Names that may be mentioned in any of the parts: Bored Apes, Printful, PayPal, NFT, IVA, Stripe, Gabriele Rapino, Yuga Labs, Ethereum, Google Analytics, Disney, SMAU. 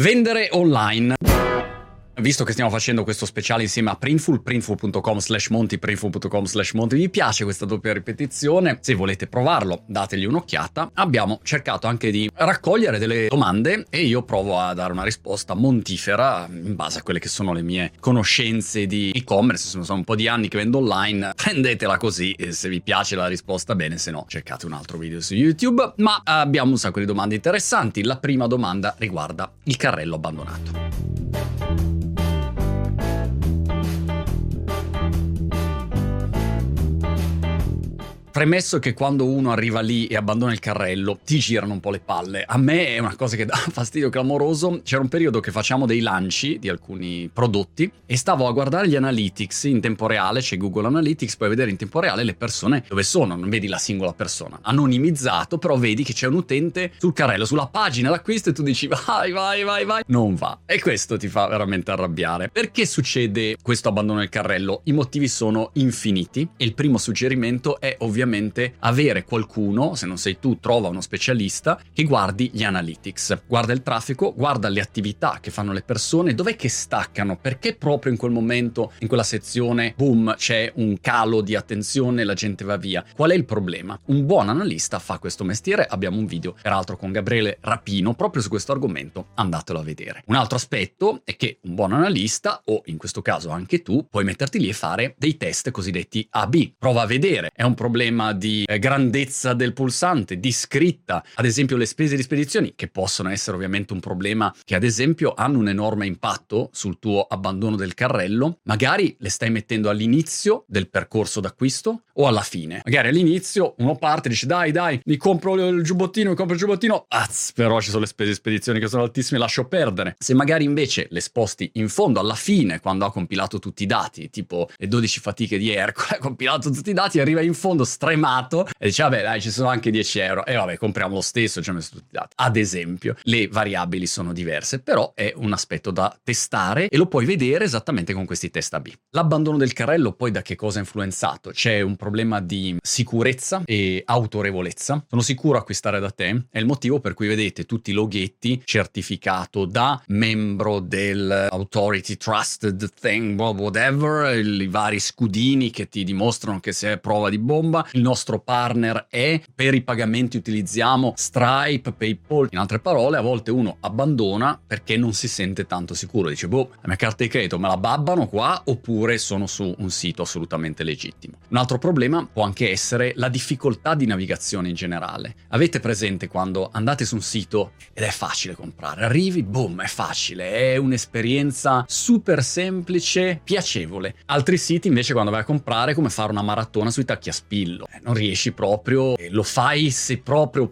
Vendere online. Visto che stiamo facendo questo speciale insieme a Printful, printful.com/monti, printful.com/monti, mi piace questa doppia ripetizione, se volete provarlo dategli un'occhiata. Abbiamo cercato anche di raccogliere delle domande e io provo a dare una risposta montifera in base a quelle che sono le mie conoscenze di e-commerce. Sono un po' di anni che vendo online, prendetela così, e se vi piace la risposta bene, se no cercate un altro video su YouTube. Ma abbiamo un sacco di domande interessanti. La prima domanda riguarda il carrello abbandonato. Premesso che quando uno arriva lì e abbandona il carrello ti girano un po' le palle. A me è una cosa che dà fastidio clamoroso. C'era un periodo che facciamo dei lanci di alcuni prodotti e stavo a guardare gli analytics in tempo reale, c'è Google Analytics, puoi vedere in tempo reale le persone dove sono, non vedi la singola persona, anonimizzato, però vedi che c'è un utente sul carrello, sulla pagina d'acquisto e tu dici vai, non va. E questo ti fa veramente arrabbiare. Perché succede questo abbandono del carrello? I motivi sono infiniti e il primo suggerimento è ovviamente avere qualcuno, se non sei tu trova uno specialista, che guardi gli analytics, guarda il traffico, guarda le attività che fanno le persone, dov'è che staccano, perché proprio in quel momento, in quella sezione, boom, c'è un calo di attenzione, la gente va via. Qual è il problema? Un buon analista fa questo mestiere, abbiamo un video peraltro con Gabriele Rapino proprio su questo argomento, andatelo a vedere. Un altro aspetto è che un buon analista, o in questo caso anche tu, puoi metterti lì e fare dei test cosiddetti A/B, prova a vedere, è un problema di grandezza del pulsante, di scritta, ad esempio le spese di spedizioni, che possono essere ovviamente un problema, che ad esempio hanno un enorme impatto sul tuo abbandono del carrello. Magari le stai mettendo all'inizio del percorso d'acquisto o alla fine. Magari all'inizio uno parte e dice dai, mi compro il giubbottino, però ci sono le spese di spedizioni che sono altissime, lascio perdere. Se magari invece le sposti in fondo, alla fine, quando ha compilato tutti i dati, tipo le 12 fatiche di Ercole, ha compilato tutti i dati, arriva in fondo stremato e dice vabbè dai, ci sono anche 10 euro, e vabbè compriamo lo stesso, ci ho messo tutti i dati. Ad esempio le variabili sono diverse, però è un aspetto da testare e lo puoi vedere esattamente con questi test A/B. L'abbandono del carrello poi da che cosa è influenzato? C'è un problema di sicurezza e autorevolezza. Sono sicuro acquistare da te, è il motivo per cui vedete tutti i loghetti, certificato da membro del Authority Trusted Thing whatever, i vari scudini che ti dimostrano che sei a prova di bomba. Il nostro partner è, per i pagamenti utilizziamo Stripe, PayPal. In altre parole, a volte uno abbandona perché non si sente tanto sicuro, dice la mia carta di credito me la babbano qua, oppure sono su un sito assolutamente legittimo. Un altro problema può anche essere la difficoltà di navigazione in generale. Avete presente quando andate su un sito ed è facile comprare, arrivi, è facile, è un'esperienza super semplice, piacevole. Altri siti invece quando vai a comprare è come fare una maratona sui tacchi a spillo. Non riesci proprio, lo fai se proprio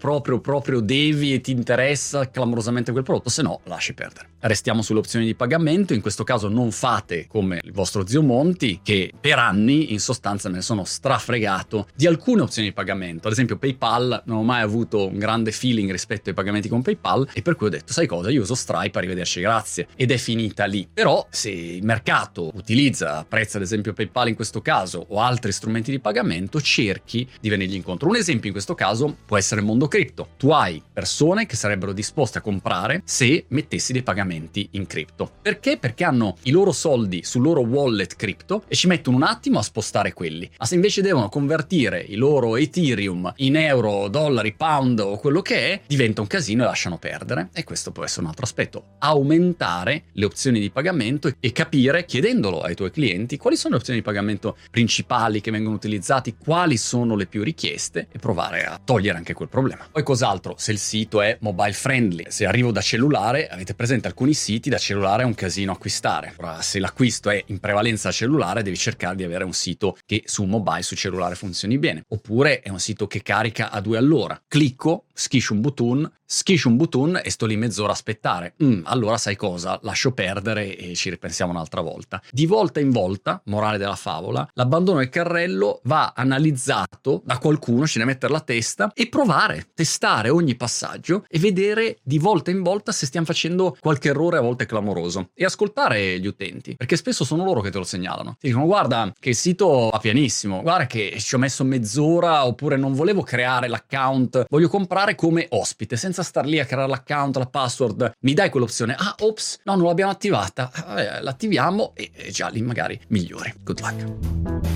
devi e ti interessa clamorosamente quel prodotto, se no lasci perdere. Restiamo sulle opzioni di pagamento, in questo caso non fate come il vostro zio Monti, che per anni in sostanza me ne sono strafregato di alcune opzioni di pagamento. Ad esempio PayPal, non ho mai avuto un grande feeling rispetto ai pagamenti con PayPal e per cui ho detto sai cosa, io uso Stripe, arrivederci grazie, ed è finita lì. Però se il mercato utilizza, apprezza ad esempio PayPal in questo caso o altri strumenti di pagamento, cerchi di venirgli incontro. Un esempio in questo caso può essere il mondo cripto. Tu hai persone che sarebbero disposte a comprare se mettessi dei pagamenti in cripto. Perché? Perché hanno i loro soldi sul loro wallet cripto e ci mettono un attimo a spostare quelli. Ma se invece devono convertire i loro Ethereum in euro, dollari, pound o quello che è, diventa un casino e lasciano perdere. E questo può essere un altro aspetto. Aumentare le opzioni di pagamento e capire, chiedendolo ai tuoi clienti, quali sono le opzioni di pagamento principali che vengono utilizzate, quali sono le più richieste, e provare a togliere anche quel problema. Poi cos'altro? Se il sito è mobile friendly, se arrivo da cellulare, avete presente alcuni siti da cellulare è un casino acquistare. Ora, se l'acquisto è in prevalenza cellulare, devi cercare di avere un sito che su mobile, su cellulare funzioni bene. Oppure è un sito che carica a 2 all'ora. Clicco, schiscio un button e sto lì mezz'ora a aspettare. Allora sai cosa? Lascio perdere e ci ripensiamo un'altra volta. Di volta in volta, morale della favola, l'abbandono del carrello va analizzato da qualcuno, ce ne mettere la testa e provare, testare ogni passaggio e vedere di volta in volta se stiamo facendo qualche errore, a volte clamoroso, e ascoltare gli utenti, perché spesso sono loro che te lo segnalano. Ti dicono guarda che il sito va pianissimo, guarda che ci ho messo mezz'ora, oppure non volevo creare l'account, voglio comprare entrare come ospite, senza star lì a creare l'account, la password. Mi dai quell'opzione? Ah, ops, no, non l'abbiamo attivata. Vabbè, l'attiviamo e già lì magari migliori. Good luck.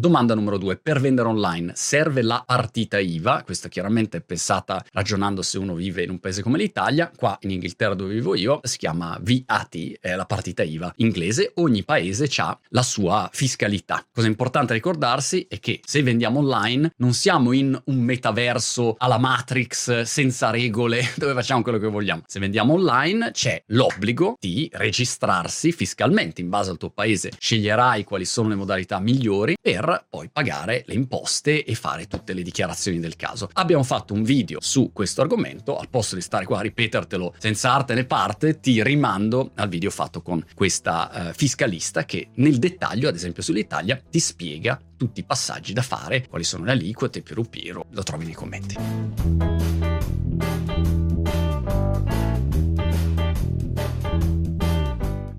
Domanda numero 2, per vendere online serve la partita IVA? Questa chiaramente è pensata ragionando se uno vive in un paese come l'Italia. Qua in Inghilterra, dove vivo io, si chiama VAT, è la partita IVA inglese. Ogni paese ha la sua fiscalità. Cosa importante ricordarsi è che se vendiamo online non siamo in un metaverso alla Matrix senza regole dove facciamo quello che vogliamo. Se vendiamo online c'è l'obbligo di registrarsi fiscalmente. In base al tuo paese sceglierai quali sono le modalità migliori per poi pagare le imposte e fare tutte le dichiarazioni del caso. Abbiamo fatto un video su questo argomento, al posto di stare qua a ripetertelo senza arte né parte, ti rimando al video fatto con questa fiscalista che nel dettaglio, ad esempio sull'Italia, ti spiega tutti i passaggi da fare, quali sono le aliquote, più più, lo trovi nei commenti.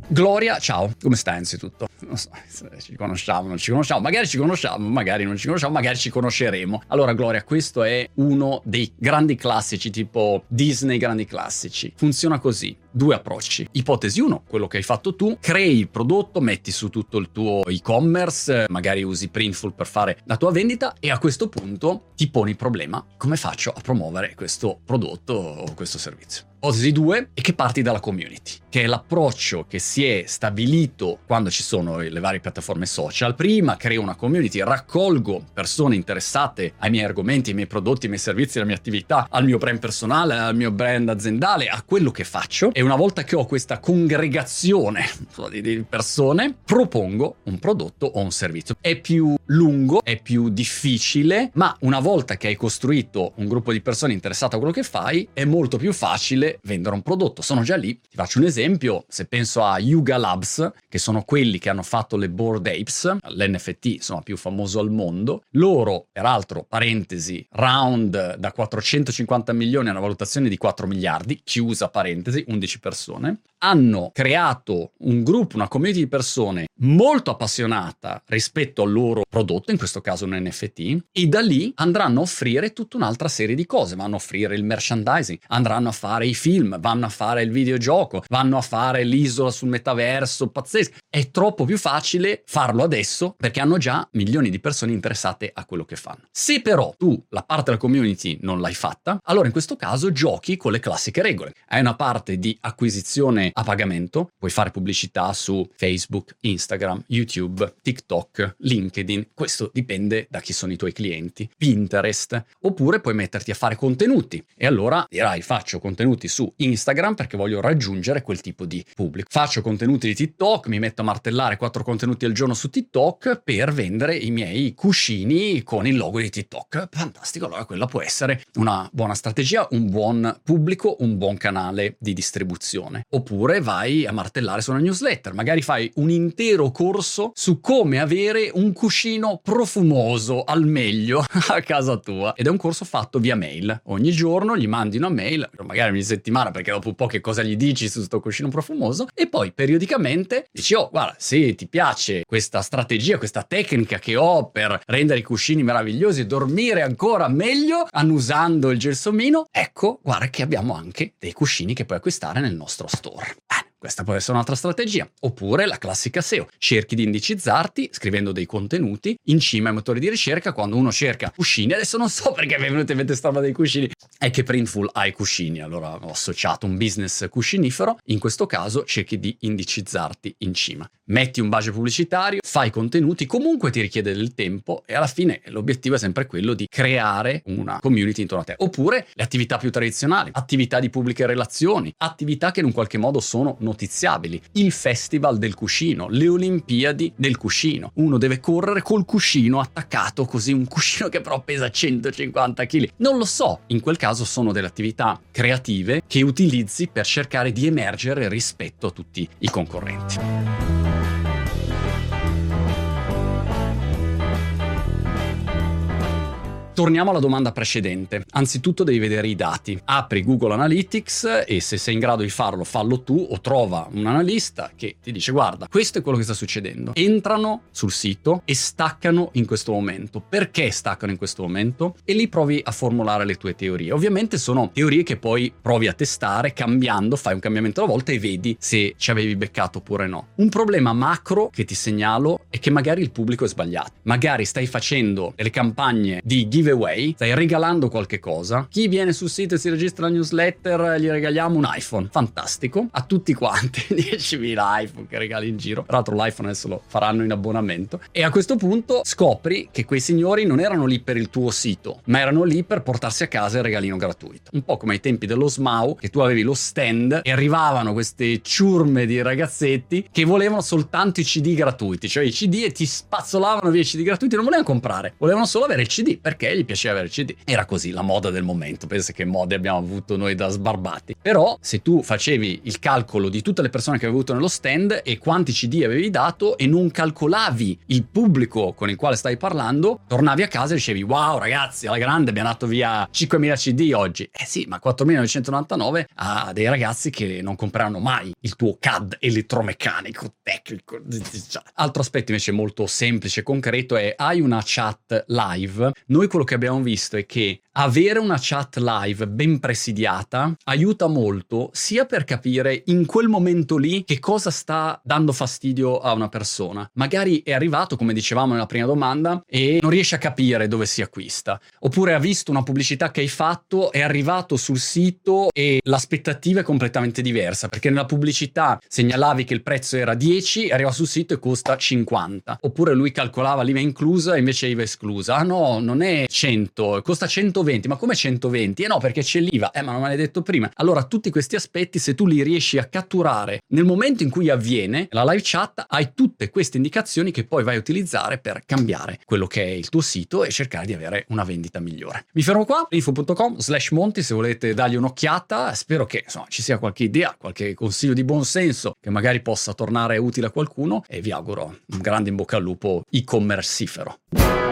Gloria, ciao, come stai anzitutto? Non so se ci conosciamo, non ci conosciamo, magari ci conosciamo, magari non ci conosciamo, magari ci conosceremo. Allora Gloria, questo è uno dei grandi classici, tipo Disney grandi classici. Funziona così, due approcci. Ipotesi 1, quello che hai fatto tu, crei il prodotto, metti su tutto il tuo e-commerce, magari usi Printful per fare la tua vendita e a questo punto ti poni il problema, come faccio a promuovere questo prodotto o questo servizio? Ipotesi 2 è che parti dalla community, che è l'approccio che si è stabilito quando ci sono le varie piattaforme social. Prima creo una community, raccolgo persone interessate ai miei argomenti, ai miei prodotti, ai miei servizi, alla mia attività, al mio brand personale, al mio brand aziendale, a quello che faccio. E una volta che ho questa congregazione di persone, propongo un prodotto o un servizio. È più lungo, è più difficile, ma una volta che hai costruito un gruppo di persone interessate a quello che fai, è molto più facile vendere un prodotto. Sono già lì. Ti faccio un esempio. Se penso a Yuga Labs, che sono quelli che hanno fatto le Bored Apes, l'NFT insomma più famoso al mondo, loro peraltro, parentesi, round da 450 milioni a una valutazione di 4 miliardi, chiusa parentesi, 11 persone, hanno creato un gruppo, una community di persone molto appassionata rispetto al loro prodotto, in questo caso un NFT, e da lì andranno a offrire tutta un'altra serie di cose. Vanno a offrire il merchandising, andranno a fare i film, vanno a fare il videogioco, vanno a fare l'isola sul metaverso, pazzesco. È troppo più facile farlo adesso perché hanno già milioni di persone interessate a quello che fanno. Se però tu la parte della community non l'hai fatta, allora in questo caso giochi con le classiche regole. Hai una parte di acquisizione a pagamento, puoi fare pubblicità su Facebook, Instagram, YouTube, TikTok, LinkedIn, questo dipende da chi sono i tuoi clienti, Pinterest, oppure puoi metterti a fare contenuti e allora dirai faccio contenuti su Instagram perché voglio raggiungere quel tipo di pubblico, faccio contenuti di TikTok, mi metto a martellare 4 contenuti al giorno su TikTok per vendere i miei cuscini con il logo di TikTok, fantastico, allora quella può essere una buona strategia, un buon pubblico, un buon canale di distribuzione. Oppure vai a martellare su una newsletter, magari fai un intero corso su come avere un cuscino profumoso al meglio a casa tua ed è un corso fatto via mail, ogni giorno gli mandi una mail, magari ogni settimana perché dopo un po' che cosa gli dici su sto cuscino profumoso, e poi periodicamente dici oh guarda se ti piace questa strategia, questa tecnica che ho per rendere i cuscini meravigliosi e dormire ancora meglio annusando il gelsomino, ecco guarda che abbiamo anche dei cuscini che puoi acquistare nel nostro store. Questa può essere un'altra strategia. Oppure la classica SEO. Cerchi di indicizzarti scrivendo dei contenuti in cima ai motori di ricerca. Quando uno cerca cuscini, adesso non so perché mi è venuta in mente questa roba dei cuscini, è che Printful ha i cuscini, allora ho associato un business cuscinifero. In questo caso cerchi di indicizzarti in cima. Metti un budget pubblicitario, fai contenuti, comunque ti richiede del tempo e alla fine l'obiettivo è sempre quello di creare una community intorno a te. Oppure le attività più tradizionali, attività di pubbliche relazioni, attività che in un qualche modo sono notiziabili, il festival del cuscino, le Olimpiadi del cuscino, uno deve correre col cuscino attaccato così, un cuscino che però pesa 150 kg, non lo so, in quel caso sono delle attività creative che utilizzi per cercare di emergere rispetto a tutti i concorrenti. Torniamo alla domanda precedente. Anzitutto devi vedere i dati. Apri Google Analytics e se sei in grado di farlo, fallo tu o trova un analista che ti dice guarda, questo è quello che sta succedendo. Entrano sul sito e staccano in questo momento. Perché staccano in questo momento? E lì provi a formulare le tue teorie. Ovviamente sono teorie che poi provi a testare cambiando, fai un cambiamento alla volta e vedi se ci avevi beccato oppure no. Un problema macro che ti segnalo è che magari il pubblico è sbagliato. Magari stai facendo delle campagne di giveaway, stai regalando qualche cosa. Chi viene sul sito e si registra alla newsletter gli regaliamo un iPhone. Fantastico. A tutti quanti, 10.000 iPhone che regali in giro. Tra l'altro l'iPhone adesso lo faranno in abbonamento. E a questo punto scopri che quei signori non erano lì per il tuo sito, ma erano lì per portarsi a casa il regalino gratuito. Un po' come ai tempi dello SMAU, che tu avevi lo stand e arrivavano queste ciurme di ragazzetti che volevano soltanto i CD gratuiti, cioè i CD, e ti spazzolavano via i CD gratuiti, non volevano comprare, volevano solo avere il CD perché gli piaceva avere il CD. Era così la moda del momento, pensa che mode abbiamo avuto noi da sbarbati. Però se tu facevi il calcolo di tutte le persone che avevi avuto nello stand e quanti CD avevi dato e non calcolavi il pubblico con il quale stai parlando, tornavi a casa e dicevi wow ragazzi, alla grande abbiamo dato via 5.000 CD oggi. Eh sì, ma 4.999 a dei ragazzi che non compreranno mai il tuo CAD elettromeccanico tecnico. Altro aspetto invece molto semplice e concreto è: hai una chat live? Noi quello che abbiamo visto è che avere una chat live ben presidiata aiuta molto, sia per capire in quel momento lì che cosa sta dando fastidio a una persona. Magari è arrivato, come dicevamo nella prima domanda, e non riesce a capire dove si acquista, oppure ha visto una pubblicità che hai fatto, è arrivato sul sito e l'aspettativa è completamente diversa, perché nella pubblicità segnalavi che il prezzo era 10, arriva sul sito e costa 50, oppure lui calcolava l'IVA inclusa e invece l'IVA esclusa. Ah no, non è 100, costa 120, ma come 120? Eh no, perché c'è l'IVA, ma non me l'hai detto prima. Allora tutti questi aspetti, se tu li riesci a catturare nel momento in cui avviene la live chat, hai tutte queste indicazioni che poi vai a utilizzare per cambiare quello che è il tuo sito e cercare di avere una vendita migliore. Mi fermo qua, info.com/monti se volete dargli un'occhiata. Spero che ci sia qualche idea, qualche consiglio di buon senso che magari possa tornare utile a qualcuno, e vi auguro un grande in bocca al lupo e-commercifero.